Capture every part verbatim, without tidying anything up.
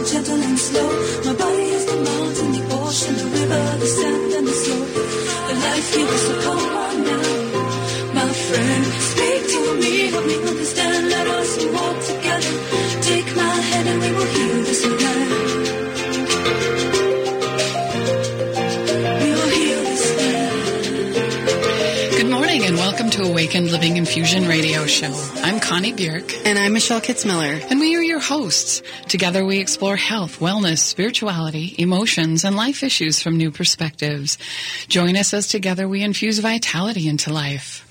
and gentle and slow. My body is the mountain, the ocean, the river, the sand and the slope. The life giver, so come on now, my friend. Speak to me, help me understand. Let us walk together. Take my hand and we will heal this land. Welcome to Awakened Living Infusion Radio Show. I'm Connie Bjork. And I'm Michelle Kitzmiller. And we are your hosts. Together we explore health, wellness, spirituality, emotions, and life issues from new perspectives. Join us as together we infuse vitality into life.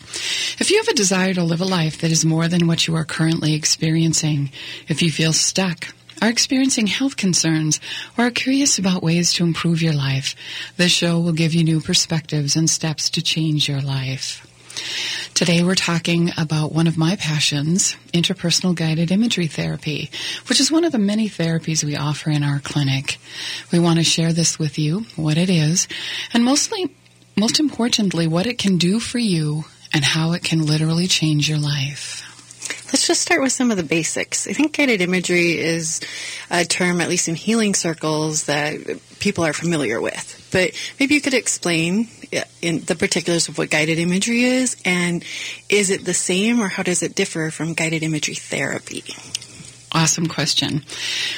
If you have a desire to live a life that is more than what you are currently experiencing, if you feel stuck, are experiencing health concerns, or are curious about ways to improve your life, this show will give you new perspectives and steps to change your life. Today we're talking about one of my passions, interpersonal guided imagery therapy, which is one of the many therapies we offer in our clinic. We want to share this with you, what it is, and mostly, most importantly, what it can do for you and how it can literally change your life. Let's just start with some of the basics. I think guided imagery is a term, at least in healing circles, that people are familiar with. But maybe you could explain in the particulars of what guided imagery is, and is it the same or how does it differ from guided imagery therapy? Awesome question.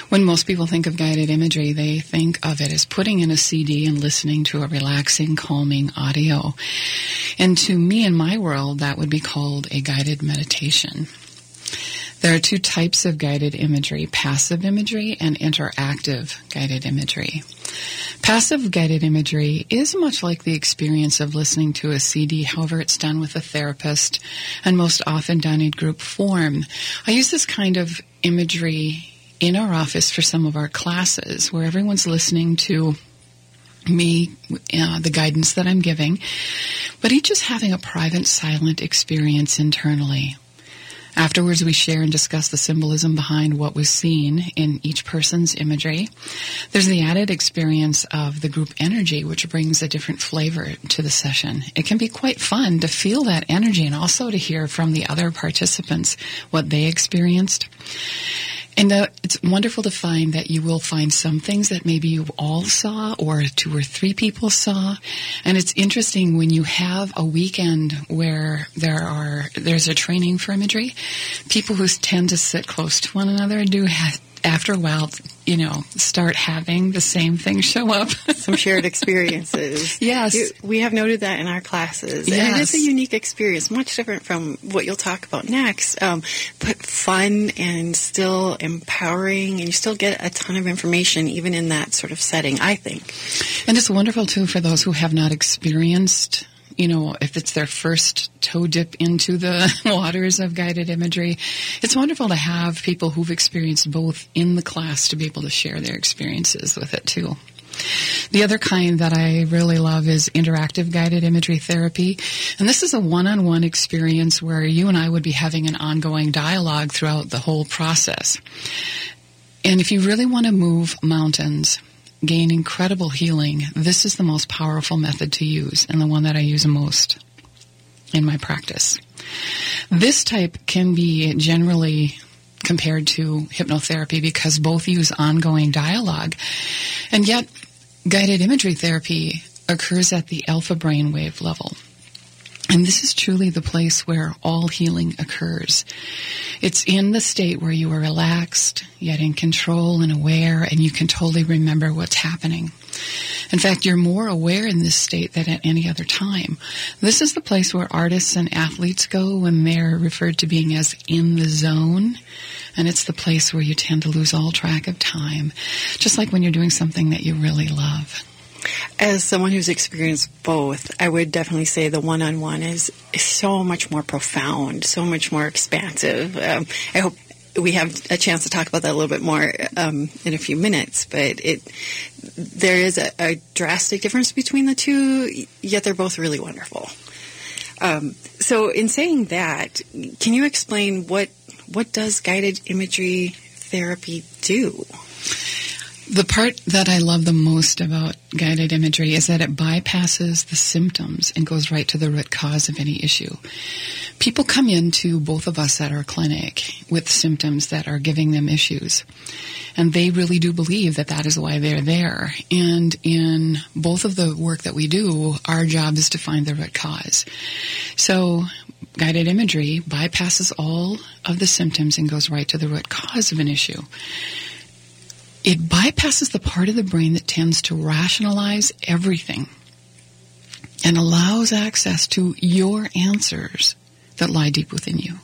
When most people think of guided imagery, they think of it as putting in a C D and listening to a relaxing, calming audio. And to me, in my world, that would be called a guided meditation. There are two types of guided imagery, passive imagery and interactive guided imagery. Passive guided imagery is much like the experience of listening to a C D, however it's done with a therapist and most often done in group form. I use this kind of imagery in our office for some of our classes where everyone's listening to me, uh, the guidance that I'm giving, but each is having a private, silent experience internally. Afterwards, we share and discuss the symbolism behind what was seen in each person's imagery. There's the added experience of the group energy, which brings a different flavor to the session. It can be quite fun to feel that energy and also to hear from the other participants what they experienced. And uh, it's wonderful to find that you will find some things that maybe you all saw or two or three people saw. And it's interesting when you have a weekend where there are there's a training for imagery, people who tend to sit close to one another do have, after a while, you know, start having the same thing show up. Some shared experiences. Yes. You, we have noted that in our classes. Yes. And it is a unique experience, much different from what you'll talk about next, um, but fun and still empowering, and you still get a ton of information even in that sort of setting, I think. And it's wonderful, too, for those who have not experienced, you know, if it's their first toe dip into the waters of guided imagery, it's wonderful to have people who've experienced both in the class to be able to share their experiences with it, too. The other kind that I really love is interactive guided imagery therapy. And this is a one-on-one experience where you and I would be having an ongoing dialogue throughout the whole process. And if you really want to move mountains, gain incredible healing, this is the most powerful method to use and the one that I use most in my practice. This type can be generally compared to hypnotherapy because both use ongoing dialogue. And yet, guided imagery therapy occurs at the alpha brainwave level. And this is truly the place where all healing occurs. It's in the state where you are relaxed, yet in control and aware, and you can totally remember what's happening. In fact, you're more aware in this state than at any other time. This is the place where artists and athletes go when they're referred to being as in the zone. And it's the place where you tend to lose all track of time, just like when you're doing something that you really love. As someone who's experienced both, I would definitely say the one-on-one is, is so much more profound, so much more expansive. Um, I hope we have a chance to talk about that a little bit more um, in a few minutes, but it there is a, a drastic difference between the two, yet they're both really wonderful. Um, so in saying that, can you explain what what does guided imagery therapy do? The part that I love the most about guided imagery is that it bypasses the symptoms and goes right to the root cause of any issue. people come into both of us at our clinic with symptoms that are giving them issues. And they really do believe that that is why they're there. And in both of the work that we do, our job is to find the root cause. So guided imagery bypasses all of the symptoms and goes right to the root cause of an issue. It bypasses the part of the brain that tends to rationalize everything and allows access to your answers that lie deep within you.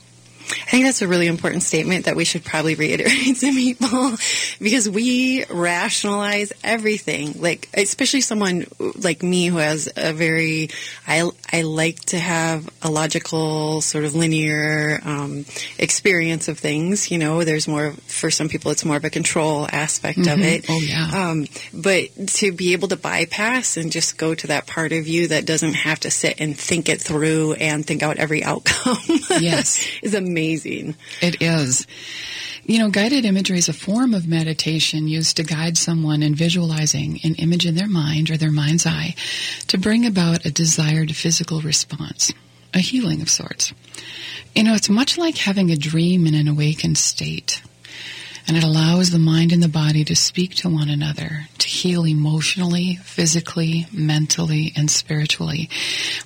I think that's a really important statement that we should probably reiterate to people, because we rationalize everything, like especially someone like me who has a very, I, I like to have a logical sort of linear um, experience of things. You know, there's more, for some people it's more of a control aspect mm-hmm. of it. Oh, yeah. Um, but to be able to bypass and just go to that part of you that doesn't have to sit and think it through and think out every outcome yes. is amazing. Amazing. It is. You know, guided imagery is a form of meditation used to guide someone in visualizing an image in their mind or their mind's eye to bring about a desired physical response, a healing of sorts. You know, it's much like having a dream in an awakened state, and it allows the mind and the body to speak to one another, to heal emotionally, physically, mentally, and spiritually.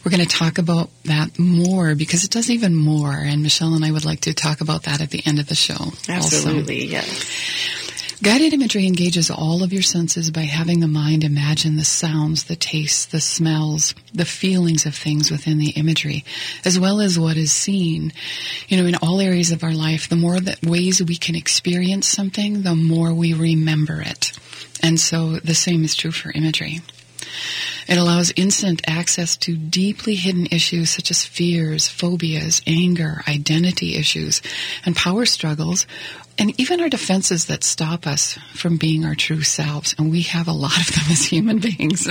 We're going to talk about that more because it does even more, and Michelle and I would like to talk about that at the end of the show. Absolutely, also. Yes. Guided imagery engages all of your senses by having the mind imagine the sounds, the tastes, the smells, the feelings of things within the imagery, as well as what is seen. You know, in all areas of our life, the more that ways we can experience something, the more we remember it. And so the same is true for imagery. It allows instant access to deeply hidden issues such as fears, phobias, anger, identity issues, and power struggles, and even our defenses that stop us from being our true selves. And we have a lot of them as human beings.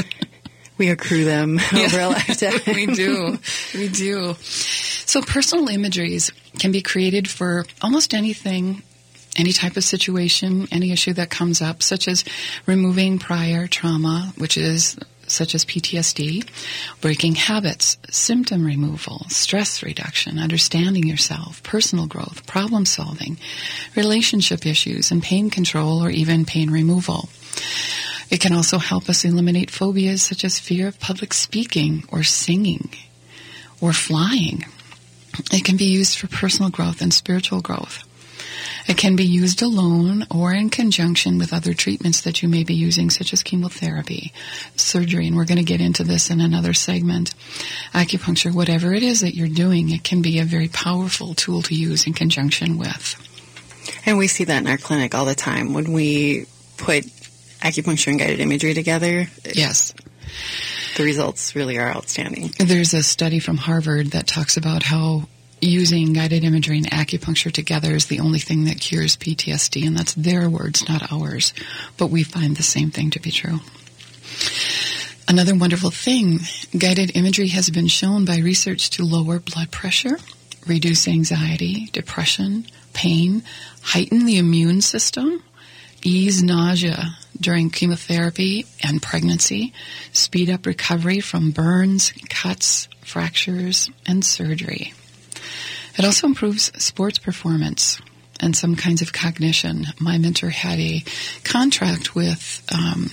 We accrue them yeah. over a lifetime. We do. We do. So personal imageries can be created for almost anything, any type of situation, any issue that comes up, such as removing prior trauma, which is such as P T S D, breaking habits, symptom removal, stress reduction, understanding yourself, personal growth, problem solving, relationship issues, and pain control or even pain removal. It can also help us eliminate phobias such as fear of public speaking or singing or flying. It can be used for personal growth and spiritual growth. It can be used alone or in conjunction with other treatments that you may be using, such as chemotherapy, surgery, and we're going to get into this in another segment, acupuncture, whatever it is that you're doing, it can be a very powerful tool to use in conjunction with. And we see that in our clinic all the time when we put acupuncture and guided imagery together. Yes. The results really are outstanding. There's a study from Harvard that talks about how using guided imagery and acupuncture together is the only thing that cures P T S D, and that's their words, not ours. But we find the same thing to be true. Another wonderful thing, guided imagery has been shown by research to lower blood pressure, reduce anxiety, depression, pain, heighten the immune system, ease nausea during chemotherapy and pregnancy, speed up recovery from burns, cuts, fractures, and surgery. It also improves sports performance and some kinds of cognition. My mentor had a contract with um,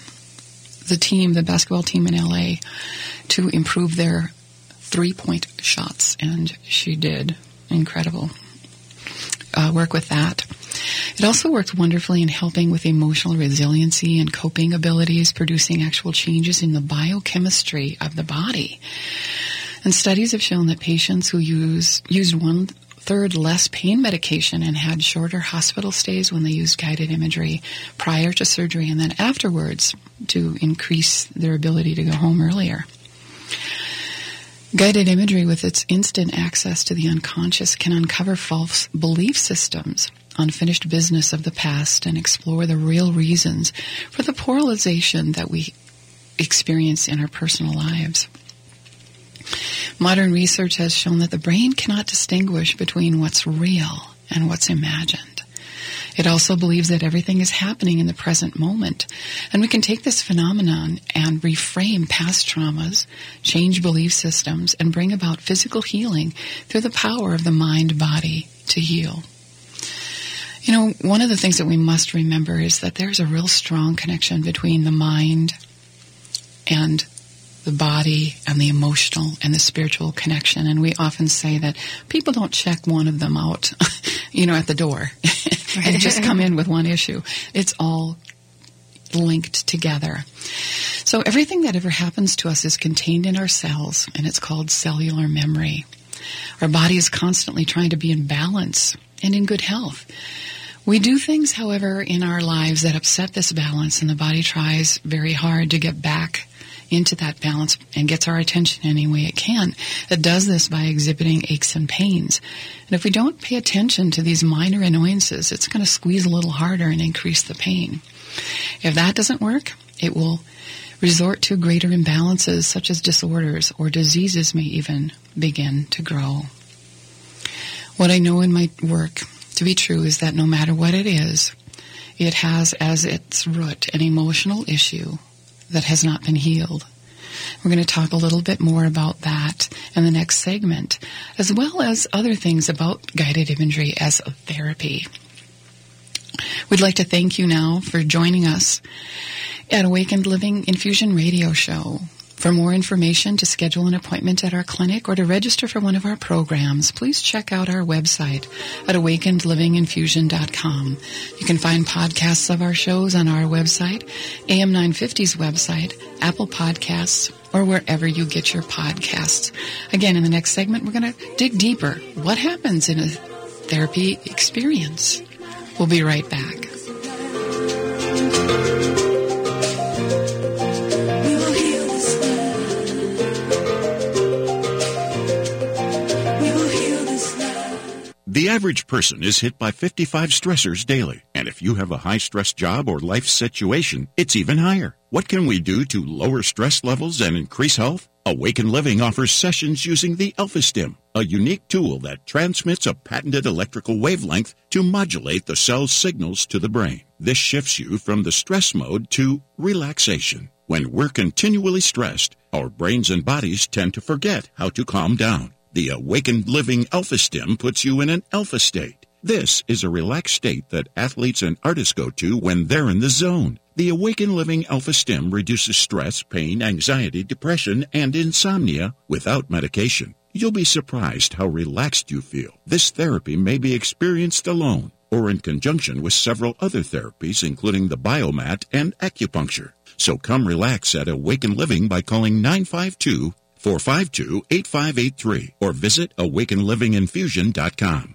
the team, the basketball team in L A, to improve their three-point shots, and she did incredible uh, work with that. It also works wonderfully in helping with emotional resiliency and coping abilities, producing actual changes in the biochemistry of the body. And studies have shown that patients who use, used one-third less pain medication and had shorter hospital stays when they used guided imagery prior to surgery and then afterwards to increase their ability to go home earlier. Guided imagery, with its instant access to the unconscious, can uncover false belief systems, unfinished business of the past, and explore the real reasons for the polarization that we experience in our personal lives. Modern research has shown that the brain cannot distinguish between what's real and what's imagined. It also believes that everything is happening in the present moment. And we can take this phenomenon and reframe past traumas, change belief systems, and bring about physical healing through the power of the mind-body to heal. You know, one of the things that we must remember is that there's a real strong connection between the mind and the body and the emotional and the spiritual connection. And we often say that people don't check one of them out, you know, at the door. Right. And just come in with one issue. It's all linked together. So everything that ever happens to us is contained in our cells, and it's called cellular memory. Our body is constantly trying to be in balance and in good health. We do things, however, in our lives that upset this balance, and the body tries very hard to get back into that balance and gets our attention any way it can. It does this by exhibiting aches and pains. And if we don't pay attention to these minor annoyances, it's going to squeeze a little harder and increase the pain. If that doesn't work, it will resort to greater imbalances such as disorders, or diseases may even begin to grow. What I know in my work to be true is that no matter what it is, it has as its root an emotional issue that has not been healed. We're going to talk a little bit more about that in the next segment, as well as other things about guided imagery as a therapy. We'd like to thank you now for joining us at Awakened Living Infusion Radio Show. For more information, to schedule an appointment at our clinic, or to register for one of our programs, please check out our website at awakened living infusion dot com. You can find podcasts of our shows on our website, A M nine fifty's website, Apple Podcasts, or wherever you get your podcasts. Again, in the next segment, we're going to dig deeper. What happens in a therapy experience? We'll be right back. The average person is hit by fifty-five stressors daily, and if you have a high-stress job or life situation, it's even higher. What can we do to lower stress levels and increase health? Awakened Living offers sessions using the AlphaStim, a unique tool that transmits a patented electrical wavelength to modulate the cell's signals to the brain. This shifts you from the stress mode to relaxation. When we're continually stressed, our brains and bodies tend to forget how to calm down. The Awakened Living AlphaStim puts you in an alpha state. This is a relaxed state that athletes and artists go to when they're in the zone. The Awakened Living AlphaStim reduces stress, pain, anxiety, depression, and insomnia without medication. You'll be surprised how relaxed you feel. This therapy may be experienced alone or in conjunction with several other therapies, including the BioMat and acupuncture. So come relax at Awakened Living by calling nine five two, four five two, eight five eight three or visit awaken living infusion dot com.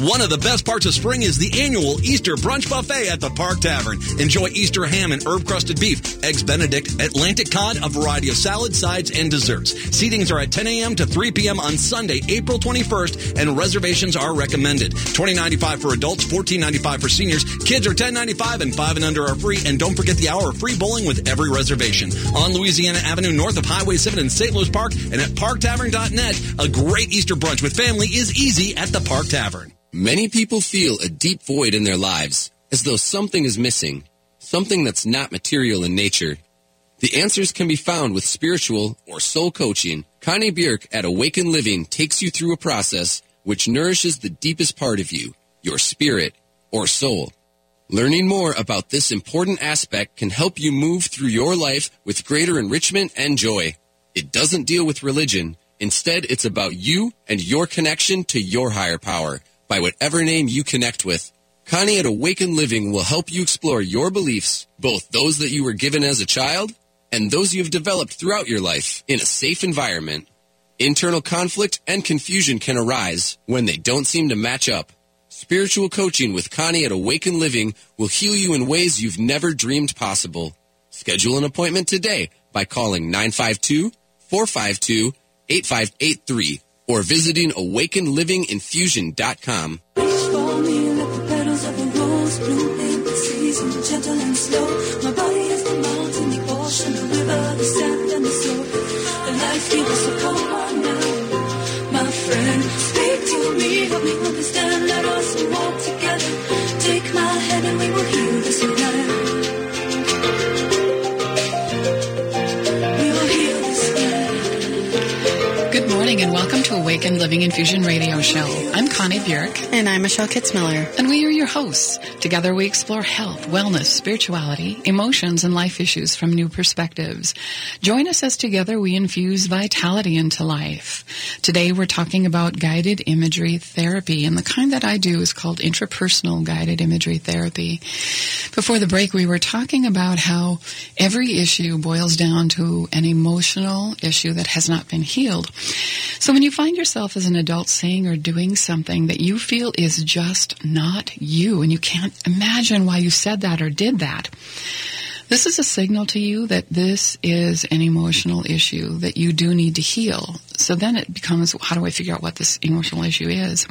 One of the best parts of spring is the annual Easter brunch buffet at the Park Tavern. Enjoy Easter ham and herb-crusted beef, eggs benedict, Atlantic cod, a variety of salads, sides, and desserts. Seatings are at ten a.m. to three p.m. on Sunday, April twenty-first, and reservations are recommended. twenty dollars and ninety-five cents for adults, fourteen dollars and ninety-five cents for seniors. Kids are ten dollars and ninety-five cents, and five and under are free. And don't forget the hour of free bowling with every reservation. On Louisiana Avenue, north of Highway seven in Saint Louis Park, and at park tavern dot net, a great Easter brunch with family is easy at the Park Tavern. Many people feel a deep void in their lives, as though something is missing, something that's not material in nature. The answers can be found with spiritual or soul coaching. Connie Bjork at Awakened Living takes you through a process which nourishes the deepest part of you, your spirit or soul. Learning more about this important aspect can help you move through your life with greater enrichment and joy. It doesn't deal with religion. Instead, it's about you and your connection to your higher power. By whatever name you connect with, Connie at Awakened Living will help you explore your beliefs, both those that you were given as a child and those you have developed throughout your life in a safe environment. Internal conflict and confusion can arise when they don't seem to match up. Spiritual coaching with Connie at Awakened Living will heal you in ways you've never dreamed possible. Schedule an appointment today by calling nine five two, four five two, eight five eight three or visiting awakened living infusion dot com. And welcome to Awakened Living Infusion Radio Show. I'm Connie Bjork. And I'm Michelle Kitzmiller. And we are your hosts. Together we explore health, wellness, spirituality, emotions, and life issues from new perspectives. Join us as together we infuse vitality into life. Today we're talking about guided imagery therapy, and the kind that I do is called intrapersonal guided imagery therapy. Before the break, we were talking about how every issue boils down to an emotional issue that has not been healed. So when you find yourself as an adult saying or doing something that you feel is just not you, and you can't imagine why you said that or did that, this is a signal to you that this is an emotional issue that you do need to heal. So then it becomes, how do I figure out what this emotional issue is?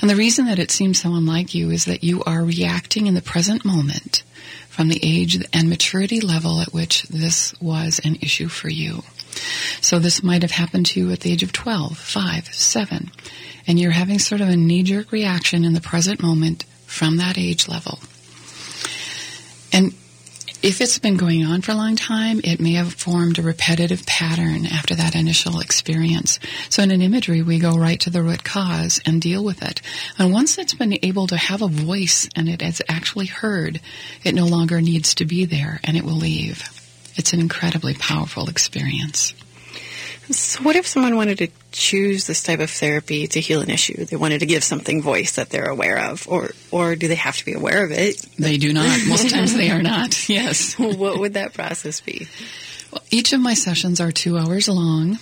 And the reason that it seems so unlike you is that you are reacting in the present moment from the age and maturity level at which this was an issue for you. So this might have happened to you at the age of twelve, five, seven, and you're having sort of a knee-jerk reaction in the present moment from that age level. And if it's been going on for a long time, it may have formed a repetitive pattern after that initial experience. So in an imagery, we go right to the root cause and deal with it. And once it's been able to have a voice and it is actually heard, it no longer needs to be there and it will leave. It's an incredibly powerful experience. So what if someone wanted to choose this type of therapy to heal an issue? They wanted to give something voice that they're aware of, or or do they have to be aware of it? They do not. Most times they are not, yes. What would that process be? Well, each of my sessions are two hours long.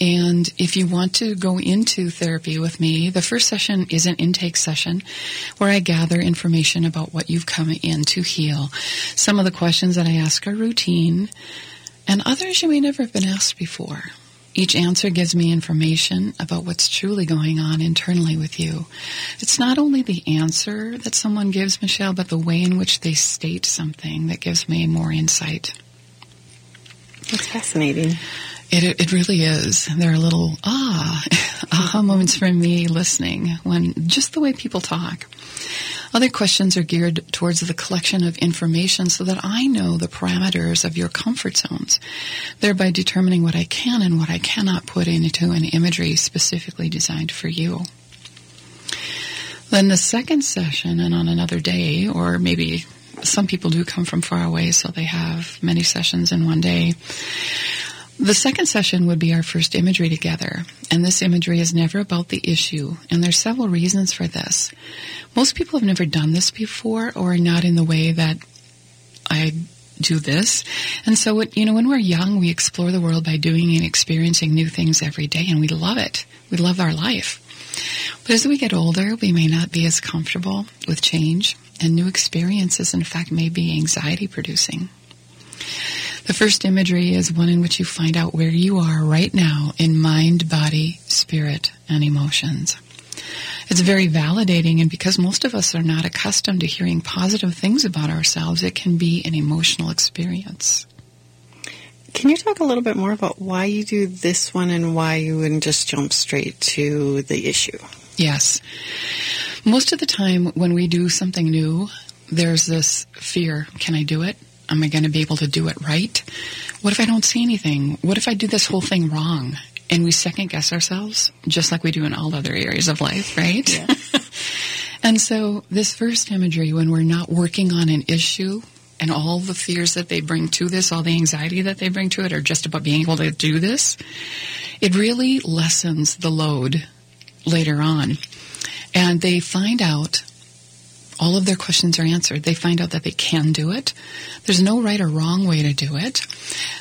And if you want to go into therapy with me, the first session is an intake session where I gather information about what you've come in to heal. Some of the questions that I ask are routine, and others you may never have been asked before. Each answer gives me information about what's truly going on internally with you. It's not only the answer that someone gives, Michelle, but the way in which they state something that gives me more insight. That's fascinating. It it really is. There are little ah, aha moments for me listening when just the way people talk. Other questions are geared towards the collection of information so that I know the parameters of your comfort zones, thereby determining what I can and what I cannot put into an imagery specifically designed for you. Then the second session, and on another day, or maybe some people do come from far away, so they have many sessions in one day. The second session would be our first imagery together, and this imagery is never about the issue, and there's several reasons for this. Most people have never done this before, or not in the way that I do this, and so, it, you know, when we're young, we explore the world by doing and experiencing new things every day, and we love it. We love our life. But as we get older, we may not be as comfortable with change, and new experiences, in fact, may be anxiety-producing. The first imagery is one in which you find out where you are right now in mind, body, spirit, and emotions. It's very validating, and because most of us are not accustomed to hearing positive things about ourselves, it can be an emotional experience. Can you talk a little bit more about why you do this one and why you wouldn't just jump straight to the issue? Yes. Most of the time when we do something new, there's this fear, can I do it? Am I going to be able to do it right? What if I don't see anything? What if I do this whole thing wrong? And we second-guess ourselves, just like we do in all other areas of life, right? Yeah. And so this first imagery, when we're not working on an issue and all the fears that they bring to this, all the anxiety that they bring to it are just about being able to do this, it really lessens the load later on. And they find out all of their questions are answered. They find out that they can do it. There's no right or wrong way to do it.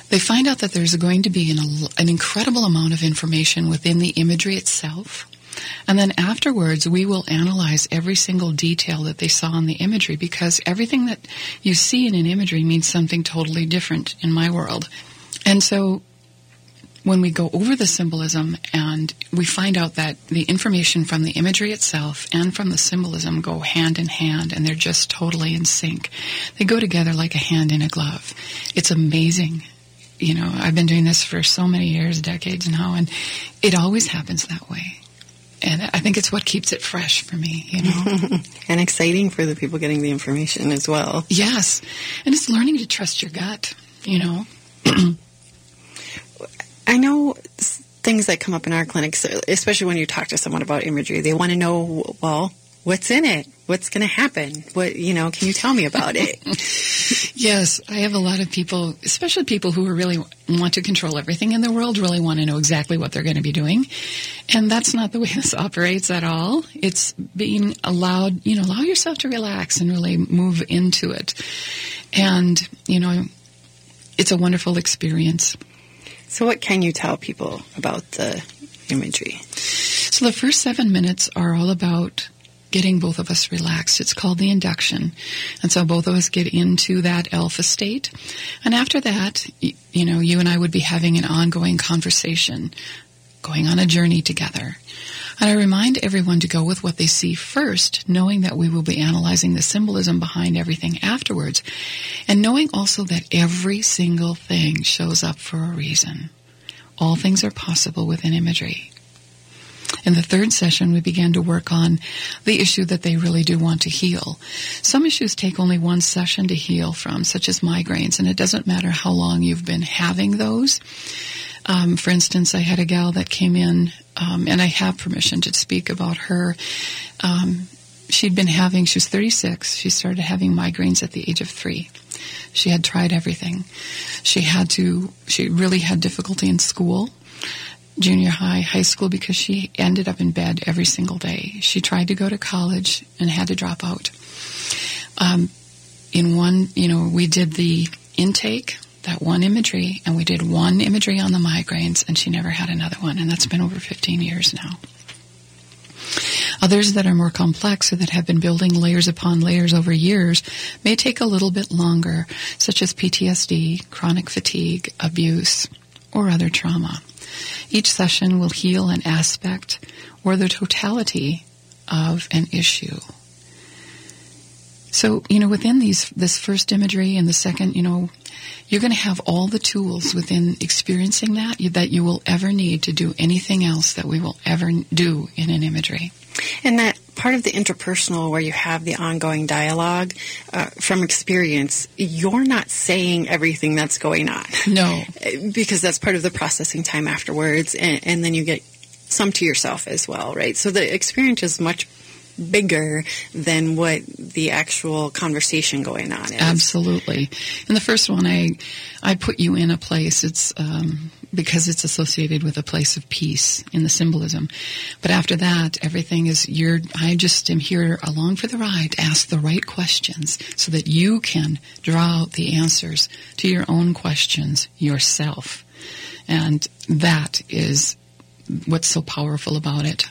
They find out that there's going to be an, an incredible amount of information within the imagery itself And then afterwards, we will analyze every single detail that they saw in the imagery, because everything that you see in an imagery means something totally different in my world. And so when we go over the symbolism and we find out that the information from the imagery itself and from the symbolism go hand in hand, and they're just totally in sync. They go together like a hand in a glove. It's amazing. You know, I've been doing this for so many years, decades now, and it always happens that way. And I think it's what keeps it fresh for me, you know. And exciting for the people getting the information as well. Yes. And it's learning to trust your gut, you know. I know things that come up in our clinics, especially when you talk to someone about imagery, they want to know, well, what's in it? What's going to happen? What, you know, can you tell me about it? Yes, I have a lot of people, especially people who really want to control everything in the world, really want to know exactly what they're going to be doing. And that's not the way this operates at all. It's being allowed, you know, allow yourself to relax and really move into it. And, you know, it's a wonderful experience. So what can you tell people about the imagery? So the first seven minutes are all about getting both of us relaxed. It's called the induction. And so both of us get into that alpha state. And after that, you know, you and I would be having an ongoing conversation, going on a journey together. And I remind everyone to go with what they see first, knowing that we will be analyzing the symbolism behind everything afterwards, and knowing also that every single thing shows up for a reason. All things are possible within imagery. In the third session, we began to work on the issue that they really do want to heal. Some issues take only one session to heal from, such as migraines, and it doesn't matter how long you've been having those. Um, for instance, I had a gal that came in, um, and I have permission to speak about her. Um, she'd been having, she was thirty-six, she started having migraines at the age of three. She had tried everything. She had to, she really had difficulty in school. Junior high, high school, because she ended up in bed every single day. She tried to go to college and had to drop out. Um, in one, you know, we did the intake, that one imagery, and we did one imagery on the migraines, and she never had another one, and that's been over fifteen years now. Others that are more complex or that have been building layers upon layers over years may take a little bit longer, such as P T S D, chronic fatigue, abuse, or other trauma. Each session will heal an aspect or the totality of an issue. So, you know, within these, this first imagery and the second, you know, you're going to have all the tools within experiencing that that you will ever need to do anything else that we will ever do in an imagery. And that part of the interpersonal where you have the ongoing dialogue, uh, from experience, you're not saying everything that's going on. No. Because that's part of the processing time afterwards, and, and then you get some to yourself as well, right? So the experience is much bigger than what the actual conversation going on is. Absolutely. And the first one, I I put you in a place. It's um, because it's associated with a place of peace in the symbolism. But after that, everything is you're. I just am here along for the ride. Ask the right questions so that you can draw out the answers to your own questions yourself. And that is what's so powerful about it.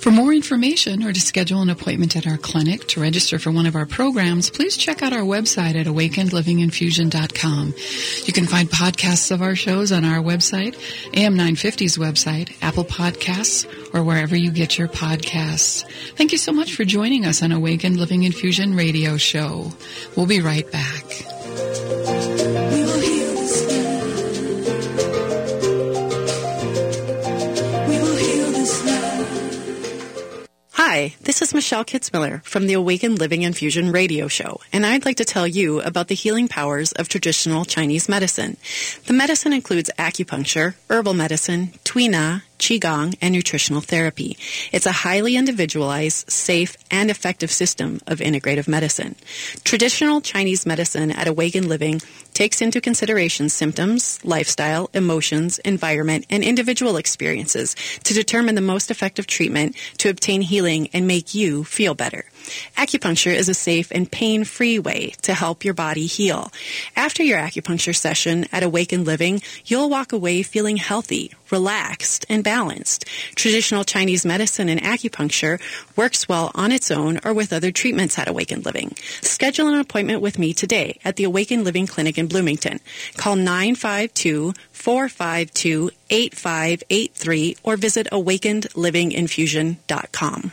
For more information or to schedule an appointment at our clinic to register for one of our programs, please check out our website at awakened living infusion dot com. You can find podcasts of our shows on our website, A M nine fifty's website, Apple Podcasts, or wherever you get your podcasts. Thank you so much for joining us on Awakened Living Infusion Radio Show. We'll be right back. We will heal this love. We will heal this love. Hi, this is Michelle Kitzmiller from the Awakened Living Infusion Radio Show, and I'd like to tell you about the healing powers of traditional Chinese medicine. The medicine includes acupuncture, herbal medicine, tuina, qigong, and nutritional therapy. It's a highly individualized, safe, and effective system of integrative medicine. Traditional Chinese medicine at Awakened Living takes into consideration symptoms, lifestyle, emotions, environment, and individual experiences to determine the most effective treatment to obtain healing and make you feel better. Acupuncture is a safe and pain-free way to help your body heal. After your acupuncture session at Awakened Living, you'll walk away feeling healthy, relaxed, and balanced. Traditional Chinese medicine and acupuncture works well on its own or with other treatments at Awakened Living. Schedule an appointment with me today at the Awakened Living Clinic in Bloomington. Call nine five two, four five two, eight five eight three or visit awakened living infusion dot com.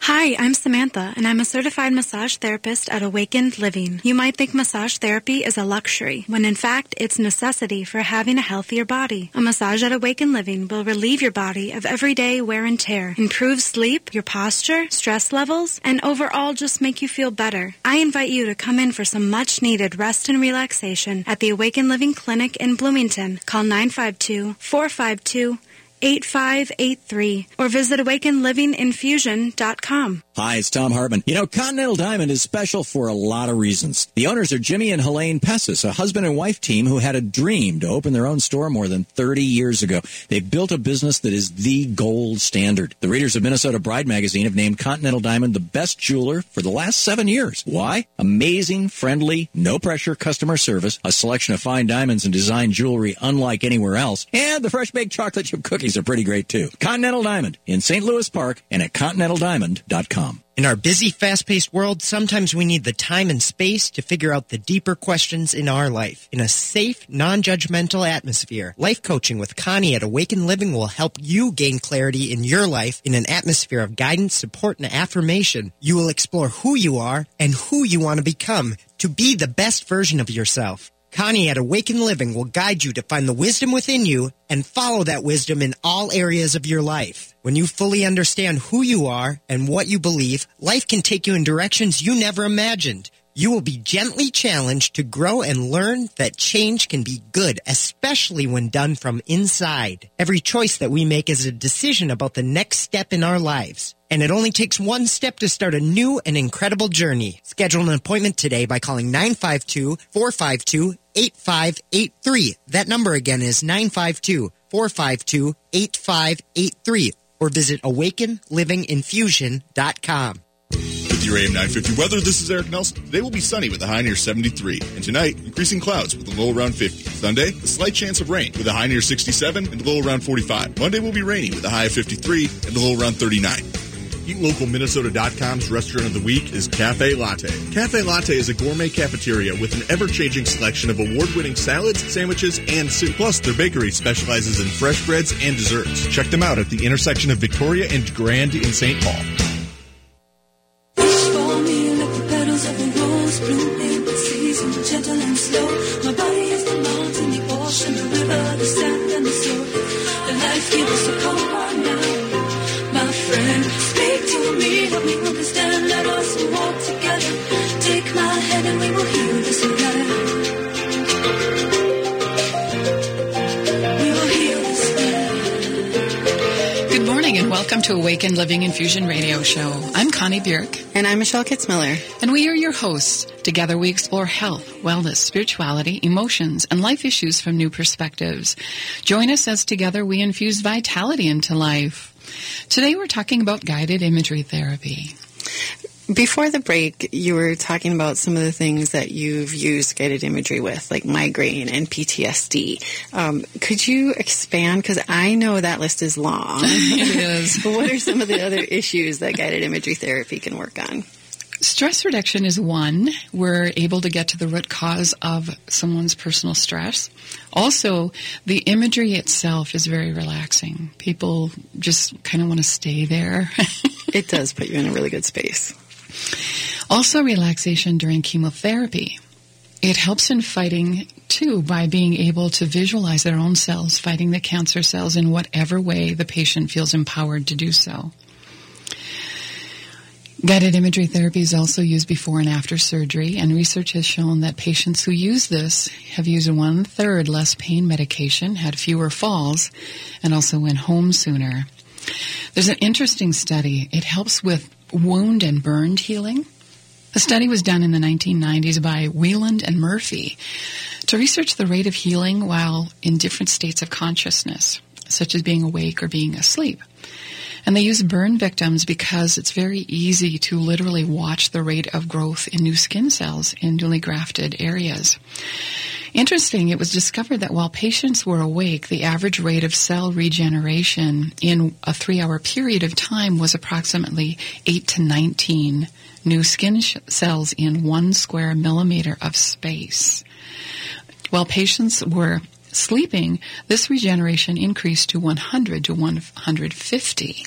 Hi, I'm Samantha, and I'm a certified massage therapist at Awakened Living. You might think massage therapy is a luxury, when in fact, it's necessity for having a healthier body. A massage at Awakened Living will relieve your body of everyday wear and tear, improve sleep, your posture, stress levels, and overall just make you feel better. I invite you to come in for some much-needed rest and relaxation at the Awakened Living Clinic in Bloomington. Call nine five two, four five two, four five two eight five eight three or visit awaken living infusion dot com. Hi, it's Tom Hartman. You know, Continental Diamond is special for a lot of reasons. The owners are Jimmy and Helene Pessis, a husband and wife team who had a dream to open their own store more than thirty years ago. They've built a business that is the gold standard. The readers of Minnesota Bride magazine have named Continental Diamond the best jeweler for the last seven years. Why? Amazing, friendly, no-pressure customer service, a selection of fine diamonds and design jewelry unlike anywhere else, and the fresh-baked chocolate chip cookies are pretty great, too. Continental Diamond in Saint Louis Park and at continental diamond dot com. In our busy, fast-paced world, sometimes we need the time and space to figure out the deeper questions in our life. In a safe, non-judgmental atmosphere, life coaching with Connie at Awakened Living will help you gain clarity in your life in an atmosphere of guidance, support, and affirmation. You will explore who you are and who you want to become to be the best version of yourself. Connie at Awakened Living will guide you to find the wisdom within you and follow that wisdom in all areas of your life. When you fully understand who you are and what you believe, life can take you in directions you never imagined. You will be gently challenged to grow and learn that change can be good, especially when done from inside. Every choice that we make is a decision about the next step in our lives. And it only takes one step to start a new and incredible journey. Schedule an appointment today by calling nine five two, four five two, eight five eight three. eight five eight three. That number again is nine five two, four five two, eight five eight three or visit awaken living infusion dot com. With your A M nine fifty weather, this is Eric Nelson. Today will be sunny with a high near seventy-three. And tonight, increasing clouds with a low around fifty. Sunday, a slight chance of rain with a high near sixty-seven and a low around forty-five. Monday will be rainy with a high of fifty-three and a low around thirty-nine. eat local minnesota dot com's restaurant of the week is Cafe Latte. Cafe Latte is a gourmet cafeteria with an ever-changing selection of award-winning salads, sandwiches, and soup. Plus, their bakery specializes in fresh breads and desserts. Check them out at the intersection of Victoria and Grand in Saint Paul. Push for me like the petals of the rose, bloom in the season, gentle and slow. My body is the mountain, the ocean, the river, the sand, and the soul. The life gives a call right now, my friend. Me, help me understand, let us walk together. Take my hand and we will heal this together. We will heal this together. Good morning and welcome to Awakened Living Infusion Radio Show. I'm Connie Bjork. And I'm Michelle Kitzmiller. And we are your hosts. Together we explore health, wellness, spirituality, emotions, and life issues from new perspectives. Join us as together we infuse vitality into life. Today we're talking about guided imagery therapy. Before the break, you were talking about some of the things that you've used guided imagery with, like migraine and P T S D. Um, could you expand? Because I know that list is long. It is. But what are some of the other issues that guided imagery therapy can work on? Stress reduction is one. We're able to get to the root cause of someone's personal stress. Also, the imagery itself is very relaxing. People just kind of want to stay there. It does put you in a really good space. Also, relaxation during chemotherapy. It helps in fighting, too, by being able to visualize their own cells fighting the cancer cells in whatever way the patient feels empowered to do so. Guided imagery therapy is also used before and after surgery, and research has shown that patients who use this have used one-third less pain medication, had fewer falls, and also went home sooner. There's an interesting study. It helps with wound and burn healing. A study was done in the nineteen nineties by Wieland and Murphy to research the rate of healing while in different states of consciousness, such as being awake or being asleep. And they use burn victims because it's very easy to literally watch the rate of growth in new skin cells in newly grafted areas. Interesting, it was discovered that while patients were awake, the average rate of cell regeneration in a three-hour period of time was approximately eight to nineteen new skin sh- cells in one square millimeter of space. While patients were sleeping, this regeneration increased to one hundred to one hundred fifty.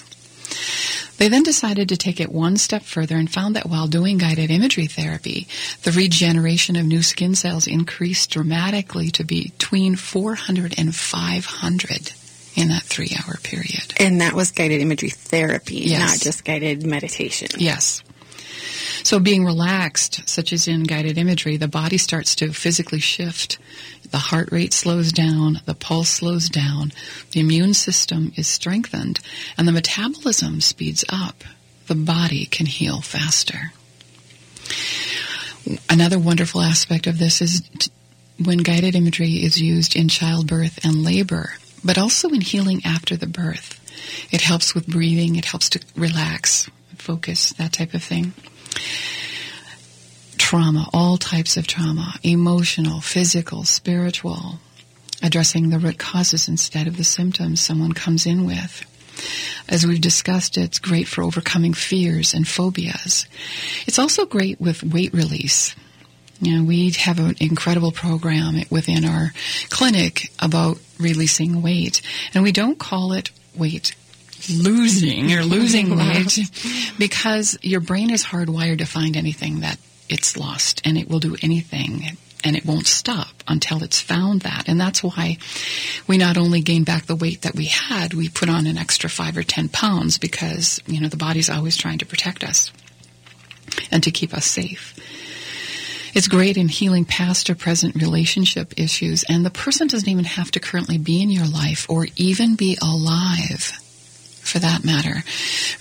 They then decided to take it one step further and found that while doing guided imagery therapy, the regeneration of new skin cells increased dramatically to between four hundred and five hundred in that three-hour period. And that was guided imagery therapy, yes. Not just guided meditation. Yes. So being relaxed, such as in guided imagery, the body starts to physically shift. The heart rate slows down, the pulse slows down, the immune system is strengthened, and the metabolism speeds up. The body can heal faster. Another wonderful aspect of this is t- when guided imagery is used in childbirth and labor, but also in healing after the birth. It helps with breathing, it helps to relax, focus, that type of thing. Trauma, all types of trauma, emotional, physical, spiritual, addressing the root causes instead of the symptoms someone comes in with. As we've discussed, it's great for overcoming fears and phobias. It's also great with weight release. You know, we have an incredible program within our clinic about releasing weight, and we don't call it weight losing or losing weight because your brain is hardwired to find anything that it's lost, and it will do anything, and it won't stop until it's found that. And that's why we not only gain back the weight that we had, we put on an extra five or ten pounds because, you know, the body's always trying to protect us and to keep us safe. It's great in healing past or present relationship issues, and the person doesn't even have to currently be in your life or even be alive, for that matter.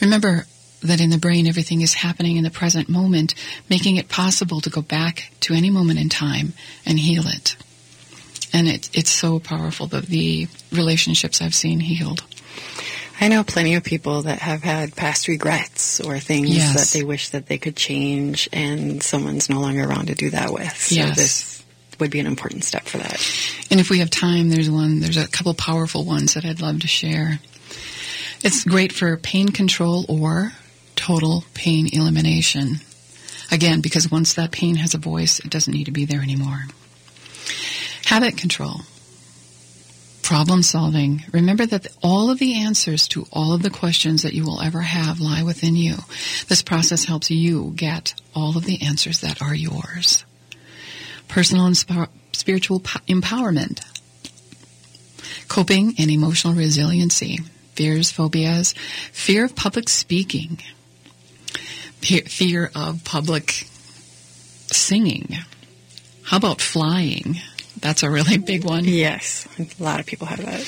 Remember that in the brain everything is happening in the present moment, making it possible to go back to any moment in time and heal it. And it, it's so powerful, that the relationships I've seen healed. I know plenty of people that have had past regrets or things yes. that they wish that they could change, and someone's no longer around to do that with. So yes. this would be an important step for that. And if we have time, there's one. There's a couple powerful ones that I'd love to share. It's great for pain control or total pain elimination. Again, because once that pain has a voice, it doesn't need to be there anymore. Habit control. Problem solving. Remember that all of the answers to all of the questions that you will ever have lie within you. This process helps you get all of the answers that are yours. Personal and sp- spiritual po- empowerment. Coping and emotional resiliency. Fears, phobias, fear of public speaking. Fear of public singing. How about flying? That's a really big one. Yes, a lot of people have that.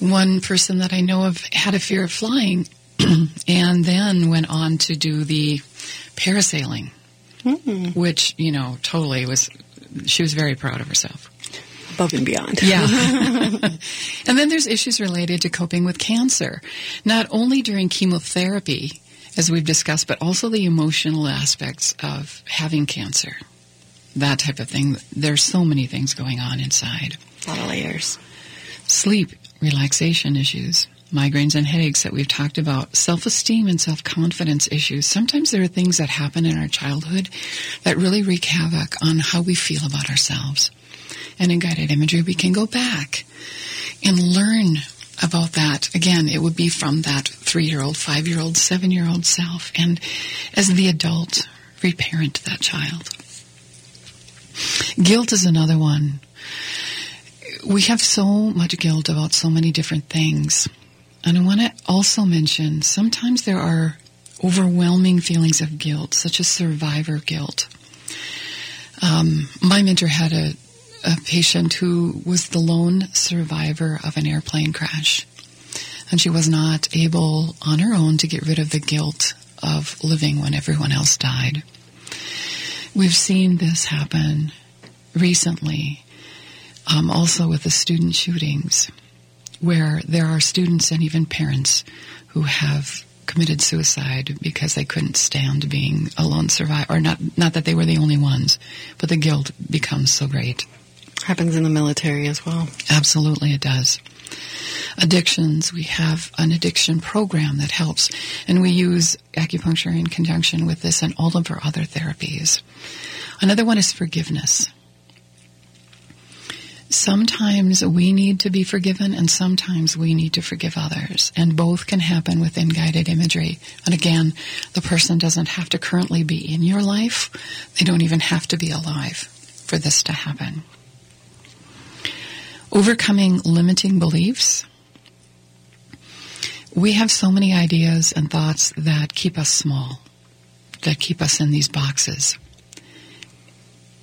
One person that I know of had a fear of flying and then went on to do the parasailing, mm-hmm. which, you know, totally was, she was very proud of herself. Above and beyond. Yeah. And then there's issues related to coping with cancer, not only during chemotherapy, as we've discussed, but also the emotional aspects of having cancer, that type of thing. There's so many things going on inside. A lot of layers. Sleep, relaxation issues, migraines and headaches that we've talked about, self-esteem and self-confidence issues. Sometimes there are things that happen in our childhood that really wreak havoc on how we feel about ourselves. And in guided imagery, we can go back and learn about that. Again, it would be from that three-year-old, five-year-old, seven-year-old self, and as the adult, reparent that child. Guilt is another one. We have so much guilt about so many different things. And I want to also mention, sometimes there are overwhelming feelings of guilt, such as survivor guilt. Um, my mentor had a a patient who was the lone survivor of an airplane crash. And she was not able on her own to get rid of the guilt of living when everyone else died. We've seen this happen recently, um, also with the student shootings, where there are students and even parents who have committed suicide because they couldn't stand being a lone survivor, or not, not that they were the only ones, but the guilt becomes so great. happens in the military as well. Absolutely, it does. Addictions, we have an addiction program that helps, and we use acupuncture in conjunction with this and all of our other therapies. Another one is forgiveness. Sometimes we need to be forgiven, and sometimes we need to forgive others, and both can happen within guided imagery. And again, the person doesn't have to currently be in your life. They don't even have to be alive for this to happen. Overcoming limiting beliefs. We have so many ideas and thoughts that keep us small, that keep us in these boxes.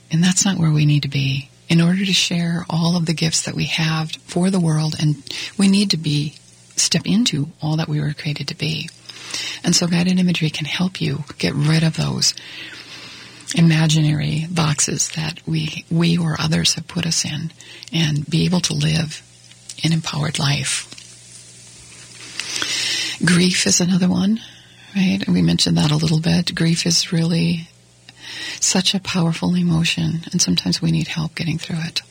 And that's not where we need to be. In order to share all of the gifts that we have for the world, and we need to be step into all that we were created to be. And so guided imagery can help you get rid of those imaginary boxes that we we or others have put us in, and be able to live an empowered life. Grief is another one, right? We mentioned that a little bit. Grief is really such a powerful emotion, and sometimes we need help getting through it.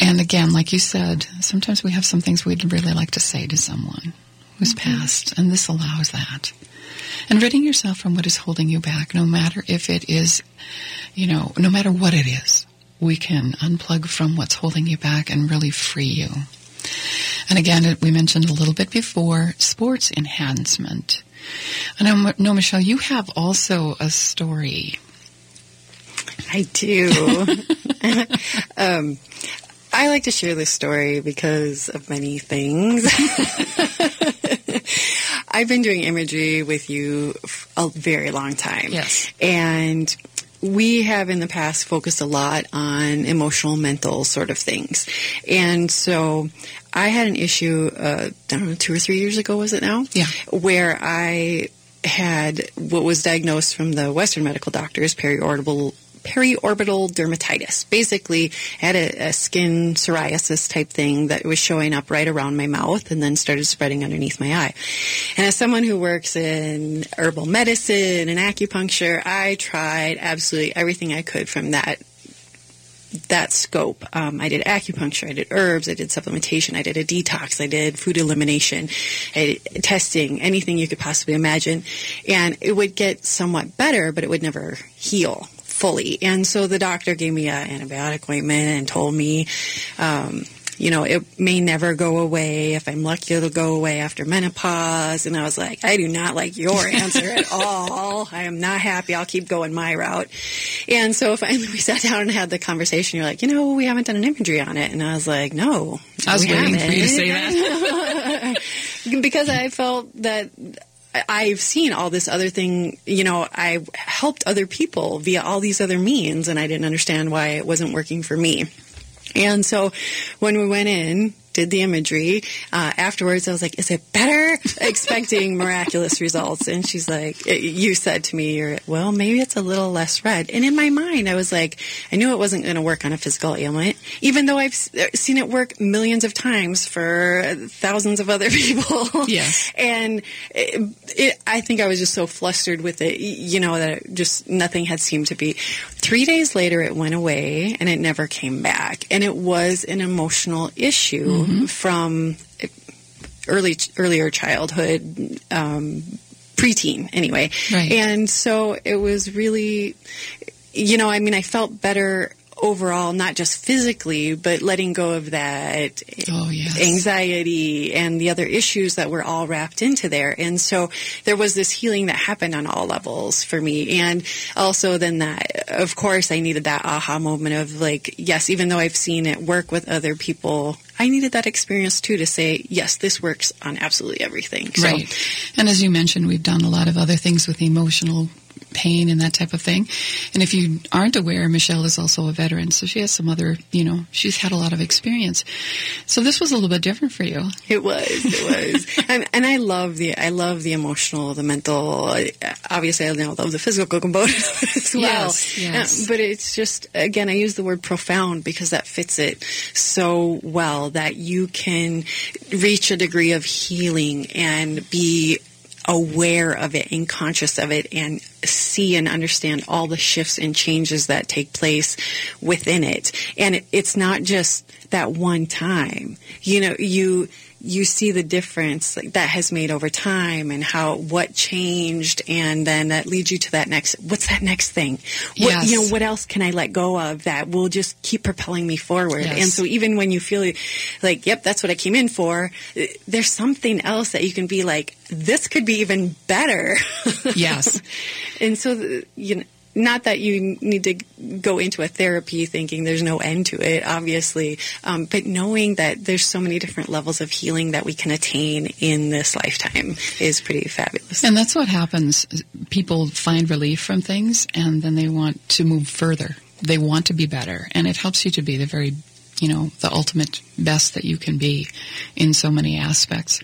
And again, like you said, sometimes we have some things we'd really like to say to someone who's mm-hmm. passed, and this allows that. And ridding yourself from what is holding you back, no matter if it is, you know, no matter what it is, we can unplug from what's holding you back and really free you. And again, we mentioned a little bit before, sports enhancement. And I know, Michelle, you have also a story. I do. um, I like to share this story because of many things. I've been doing imagery with you a very long time. Yes. And we have in the past focused a lot on emotional, mental sort of things. And so I had an issue, uh, I don't know, two or three years ago, was it now? Yeah. Where I had what was diagnosed from the Western medical doctors, periorbital periorbital dermatitis. Basically, I had a, a skin psoriasis type thing that was showing up right around my mouth and then started spreading underneath my eye. And as someone who works in herbal medicine and acupuncture, I tried absolutely everything I could from that that scope. Um, I did acupuncture, I did herbs, I did supplementation, I did a detox, I did food elimination, I did testing, anything you could possibly imagine. And it would get somewhat better, but it would never heal fully. And so the doctor gave me an antibiotic ointment and told me, um, you know, it may never go away. If I'm lucky, it'll go away after menopause. And I was like, I do not like your answer at all. I am not happy. I'll keep going my route. And so finally we sat down and had the conversation. You're like, you know, we haven't done an imagery on it. And I was like, no. I was waiting haven't. for you to say that. Because I felt that I've seen all this other thing, you know, I helped other people via all these other means, and I didn't understand why it wasn't working for me. And so when we went in, did the imagery, uh, afterwards I was like, is it better? Expecting miraculous results. And she's like, you said to me, you're, well, maybe it's a little less red. And in my mind, I was like, I knew it wasn't going to work on a physical ailment, even though I've seen it work millions of times for thousands of other people. Yes. And it, it, I think I was just so flustered with it, you know, that it just nothing had seemed to be. Three days later, it went away and it never came back. And it was an emotional issue. Mm-hmm. Mm-hmm. From early earlier childhood, um, preteen anyway. Right. And so it was really, you know, I mean, I felt better overall, not just physically, but letting go of that oh, yes. anxiety and the other issues that were all wrapped into there. And so there was this healing that happened on all levels for me. And also then that, of course, I needed that aha moment of like, yes, even though I've seen it work with other people, I needed that experience too to say, yes, this works on absolutely everything. So, right. And as you mentioned, we've done a lot of other things with emotional pain and that type of thing. And if you aren't aware, Michelle is also a veteran, so she has some other, you know, she's had a lot of experience. So this was a little bit different for you. It was, it was. and, and I love the, I love the emotional, the mental, obviously I love the physical component as well. Yes, yes. Uh, but it's just, again, I use the word profound because that fits it so well, that you can reach a degree of healing and be aware of it and conscious of it and see and understand all the shifts and changes that take place within it. And it, it's not just that one time. You know, you you see the difference that has made over time and how what changed, and then that leads you to that next, what's that next thing? What, yes. You know, what else can I let go of that will just keep propelling me forward? Yes. And so even when you feel like, yep, that's what I came in for, there's something else that you can be like, this could be even better. Yes. And so, you know, not that you need to go into a therapy thinking there's no end to it, obviously, um, but knowing that there's so many different levels of healing that we can attain in this lifetime is pretty fabulous. And that's what happens. People find relief from things, and then they want to move further. They want to be better, and it helps you to be the very, you know, the ultimate best that you can be in so many aspects.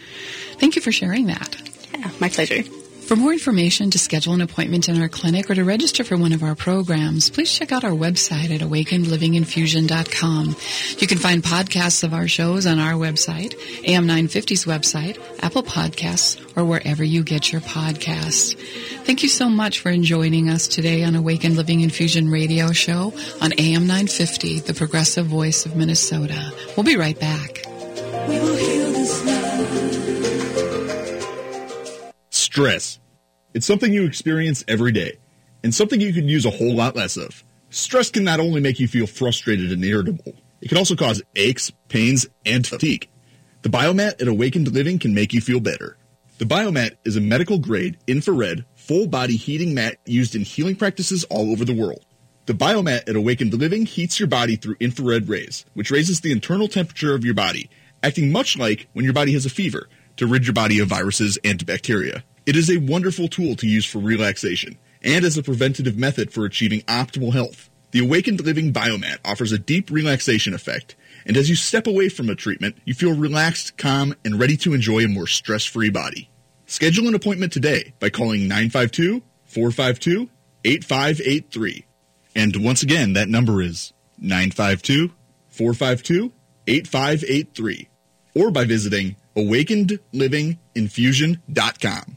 Thank you for sharing that. Yeah, my pleasure. For more information, to schedule an appointment in our clinic, or to register for one of our programs, please check out our website at awakened living infusion dot com. You can find podcasts of our shows on our website, A M nine fifty's website, Apple Podcasts, or wherever you get your podcasts. Thank you so much for joining us today on Awakened Living Infusion Radio Show on A M nine fifty, the progressive voice of Minnesota. We'll be right back. We will heal this now. Stress. It's something you experience every day, and something you could use a whole lot less of. Stress can not only make you feel frustrated and irritable, it can also cause aches, pains, and fatigue. The BioMat at Awakened Living can make you feel better. The BioMat is a medical-grade, infrared, full-body heating mat used in healing practices all over the world. The BioMat at Awakened Living heats your body through infrared rays, which raises the internal temperature of your body, acting much like when your body has a fever, to rid your body of viruses and bacteria. It is a wonderful tool to use for relaxation and as a preventative method for achieving optimal health. The Awakened Living BioMat offers a deep relaxation effect, and as you step away from a treatment, you feel relaxed, calm, and ready to enjoy a more stress-free body. Schedule an appointment today by calling nine five two, four five two, eight five eight three. And once again, that number is nine five two, four five two, eight five eight three, or by visiting awakened living infusion dot com.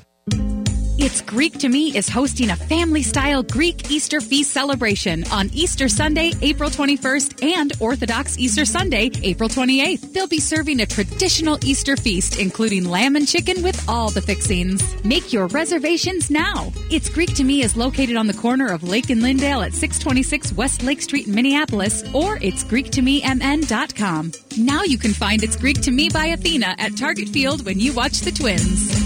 It's Greek to Me is hosting a family-style Greek Easter feast celebration on Easter Sunday, April twenty-first, and Orthodox Easter Sunday, April twenty-eighth. They'll be serving a traditional Easter feast, including lamb and chicken with all the fixings. Make your reservations now. It's Greek to Me is located on the corner of Lake and Lindale at six twenty-six West Lake Street in Minneapolis, or it's Greek to Me M N dot com. Now you can find It's Greek to Me by Athena at Target Field when you watch the Twins.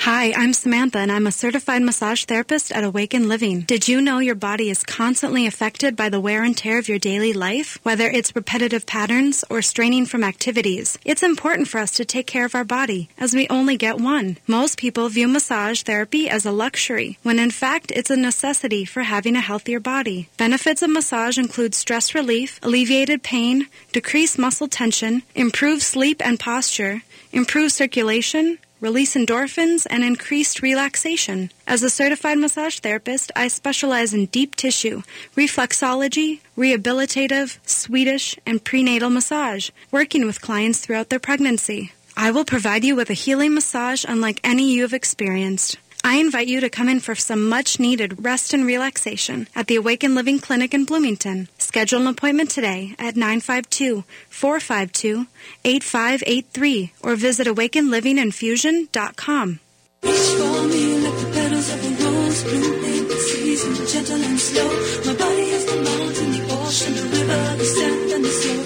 Hi, I'm Samantha, and I'm a certified massage therapist at Awaken Living. Did you know your body is constantly affected by the wear and tear of your daily life, whether it's repetitive patterns or straining from activities? It's important for us to take care of our body, as we only get one. Most people view massage therapy as a luxury, when in fact it's a necessity for having a healthier body. Benefits of massage include stress relief, alleviated pain, decreased muscle tension, improved sleep and posture, improved circulation, release endorphins, and increased relaxation. As a certified massage therapist, I specialize in deep tissue, reflexology, rehabilitative, Swedish, and prenatal massage, working with clients throughout their pregnancy. I will provide you with a healing massage unlike any you have experienced. I invite you to come in for some much-needed rest and relaxation at the Awaken Living Clinic in Bloomington. Schedule an appointment today at nine five two, four five two, eight five eight three or visit awaken living infusion dot com. Reach for me like the petals of a rose, bloom in the season, gentle and slow. My body is the mountain, the ocean, the river, the sand, and the snow.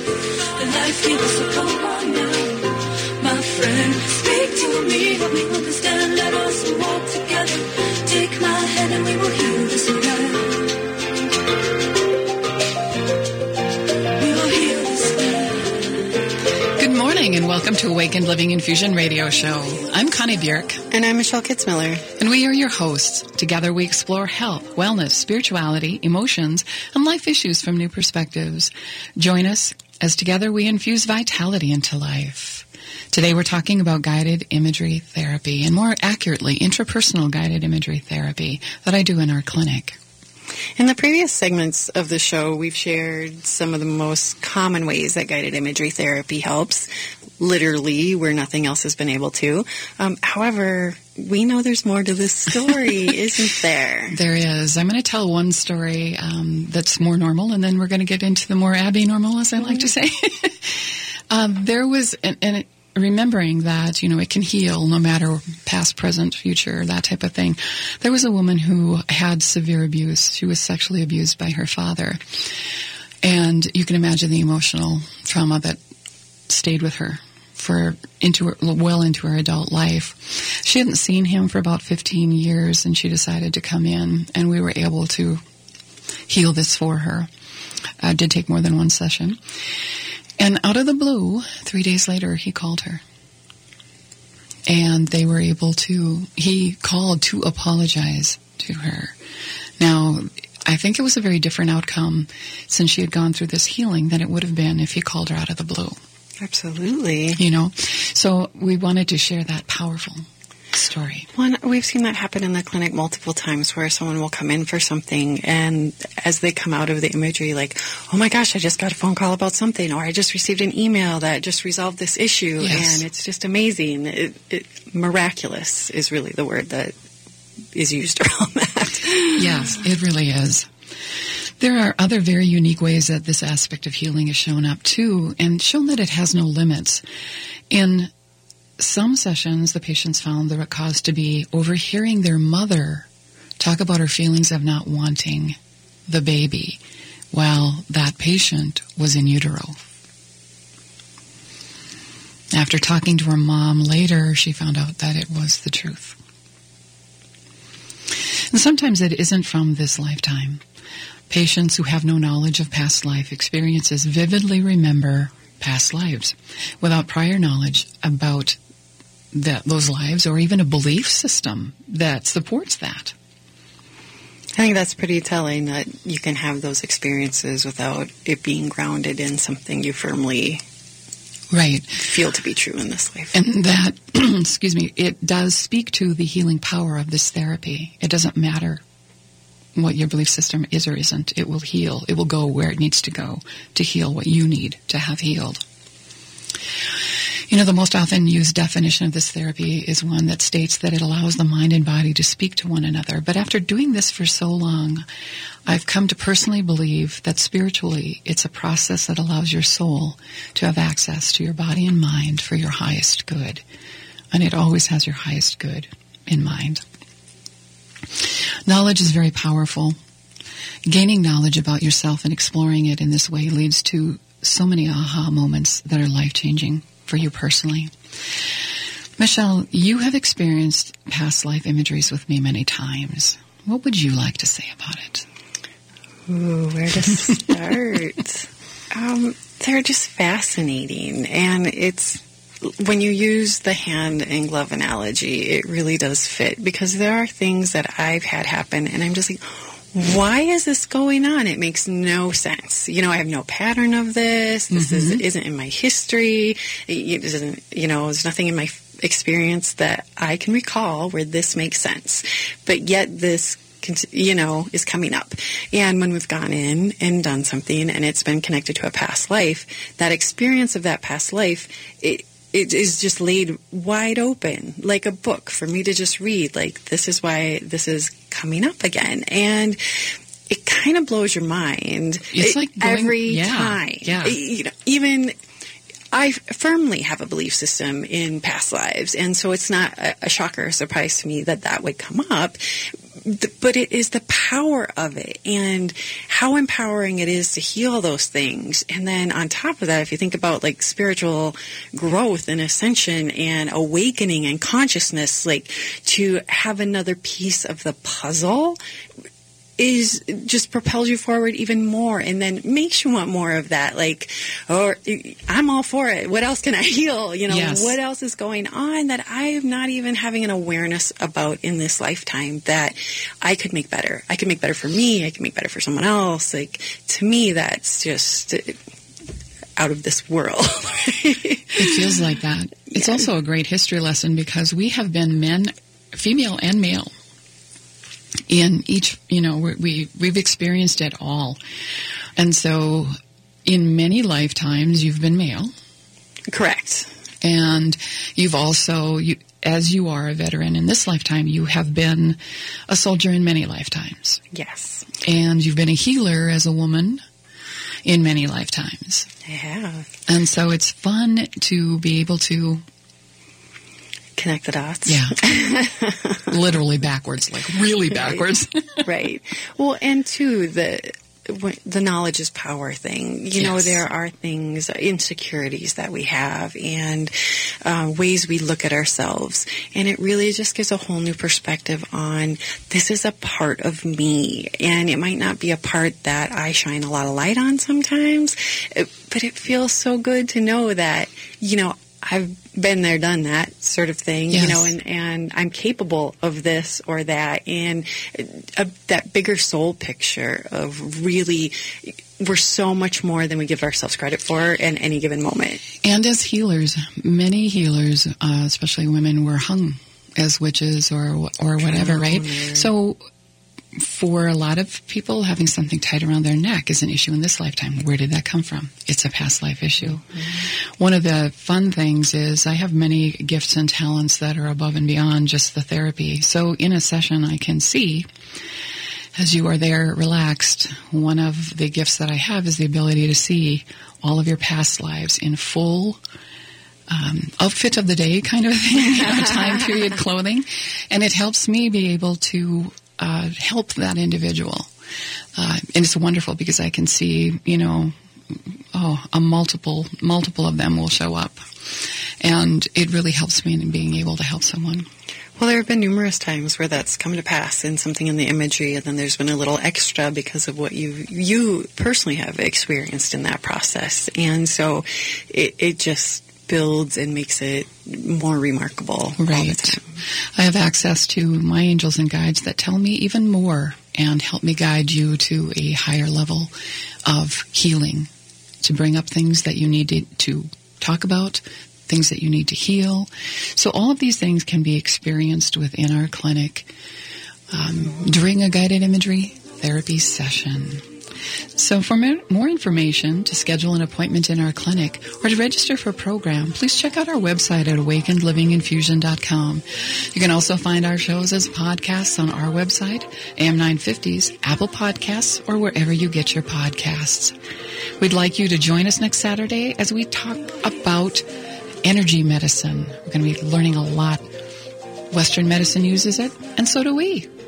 The life gives, so come on now, my friend. Speak to me, help me understand, let us walk together. Take my hand and we will heal this again. We will heal this again. Good morning and welcome. welcome to Awakened Living Infusion Radio Show. I'm Connie Bjork. And I'm Michelle Kitzmiller. And we are your hosts. Together we explore health, wellness, spirituality, emotions, and life issues from new perspectives. Join us as together we infuse vitality into life. Today we're talking about guided imagery therapy, and more accurately, intrapersonal guided imagery therapy that I do in our clinic. In the previous segments of the show, we've shared some of the most common ways that guided imagery therapy helps, literally where nothing else has been able to. Um, however, we know there's more to this story, isn't there? There is. I'm going to tell one story um, that's more normal, and then we're going to get into the more abnormal, as I like to say. um, there was an... an remembering that, you know, it can heal no matter past, present, future, that type of thing. There was a woman who had severe abuse. She was sexually abused by her father. And you can imagine the emotional trauma that stayed with her for into well into her adult life. She hadn't seen him for about fifteen years, and she decided to come in, and we were able to heal this for her. Uh, it did take more than one session. And out of the blue, three days later, he called her. And they were able to, he called to apologize to her. Now, I think it was a very different outcome since she had gone through this healing than it would have been if he called her out of the blue. Absolutely. You know, so we wanted to share that powerful story. One, we've seen that happen in the clinic multiple times where someone will come in for something, and as they come out of the imagery, like, oh my gosh, I just got a phone call about something, or I just received an email that just resolved this issue. Yes. And it's just amazing. It, it, miraculous is really the word that is used around that. Yes, it really is. There are other very unique ways that this aspect of healing is shown up too, and shown that it has no limits. In some sessions, the patients found the cause to be overhearing their mother talk about her feelings of not wanting the baby while that patient was in utero. After talking to her mom later, she found out that it was the truth. And sometimes it isn't from this lifetime. Patients who have no knowledge of past life experiences vividly remember past lives without prior knowledge about that those lives, or even a belief system that supports that. I think that's pretty telling that you can have those experiences without it being grounded in something you firmly right feel to be true in this life. And that, excuse me, it does speak to the healing power of this therapy. It doesn't matter what your belief system is or isn't. It will heal. It will go where it needs to go to heal what you need to have healed. You know, the most often used definition of this therapy is one that states that it allows the mind and body to speak to one another. But after doing this for so long, I've come to personally believe that spiritually it's a process that allows your soul to have access to your body and mind for your highest good. And it always has your highest good in mind. Knowledge is very powerful. Gaining knowledge about yourself and exploring it in this way leads to so many aha moments that are life-changing for you personally. Michelle, you have experienced past life imageries with me many times. What would you like to say about it? Ooh, where to start? um, they're just fascinating, and it's... when you use the hand and glove analogy, it really does fit, because there are things that I've had happen and I'm just like, why is this going on? It makes no sense. You know, I have no pattern of this. This mm-hmm. is, isn't in my history. It isn't, you know, there's nothing in my experience that I can recall where this makes sense. But yet this, you know, is coming up. And when we've gone in and done something and it's been connected to a past life, that experience of that past life, it It is just laid wide open, like a book for me to just read, like, this is why this is coming up again. And it kind of blows your mind. It's like going, every yeah, time. Yeah. It, you know, even I firmly have a belief system in past lives, and so it's not a, a shocker or surprise to me that that would come up. But it is the power of it and how empowering it is to heal those things. And then on top of that, if you think about, like, spiritual growth and ascension and awakening and consciousness, like, to have another piece of the puzzle, is just propels you forward even more and then makes you want more of that. Like, or I'm all for it. What else can I heal? You know, yes. What else is going on that I am not even having an awareness about in this lifetime that I could make better? I could make better for me. I could make better for someone else. Like, to me, that's just out of this world. It feels like that. It's yeah. also a great history lesson because we have been men, female and male. In each, you know, we, we, we've experienced it all. And so in many lifetimes, you've been male. Correct. And you've also, you, as you are a veteran in this lifetime, you have been a soldier in many lifetimes. Yes. And you've been a healer as a woman in many lifetimes. Yeah. And so it's fun to be able to connect the dots. Yeah. Literally backwards, like really backwards. Right. Right. Well, and too, the the knowledge is power thing. You yes. know, there are things, insecurities that we have and uh, ways we look at ourselves. And it really just gives a whole new perspective on this is a part of me. And it might not be a part that I shine a lot of light on sometimes, but it feels so good to know that, you know, I've been there, done that sort of thing, yes. you know, and, and I'm capable of this or that. And a, that bigger soul picture of really, we're so much more than we give ourselves credit for in any given moment. And as healers, many healers, uh, especially women, were hung as witches or or whatever, mm-hmm. right? So for a lot of people, having something tied around their neck is an issue in this lifetime. Where did that come from? It's a past life issue. Mm-hmm. One of the fun things is I have many gifts and talents that are above and beyond just the therapy. So in a session, I can see, as you are there relaxed, one of the gifts that I have is the ability to see all of your past lives in full Um, outfit of the day kind of thing, you know, time period clothing. And it helps me be able to uh, help that individual. Uh, and it's wonderful because I can see, you know, oh, a multiple, multiple of them will show up. And it really helps me in being able to help someone. Well, there have been numerous times where that's come to pass in something in the imagery, and then there's been a little extra because of what you you personally have experienced in that process. And so it, it just builds and makes it more remarkable. Right. I have access to my angels and guides that tell me even more and help me guide you to a higher level of healing, to bring up things that you need to talk about, things that you need to heal. So all of these things can be experienced within our clinic um, during a guided imagery therapy session. So for more information, to schedule an appointment in our clinic, or to register for a program, please check out our website at awakened living infusion dot com. You can also find our shows as podcasts on our website, A M nine fifty's, Apple Podcasts, or wherever you get your podcasts. We'd like you to join us next Saturday as we talk about energy medicine. We're going to be learning a lot. Western medicine uses it, and so do we.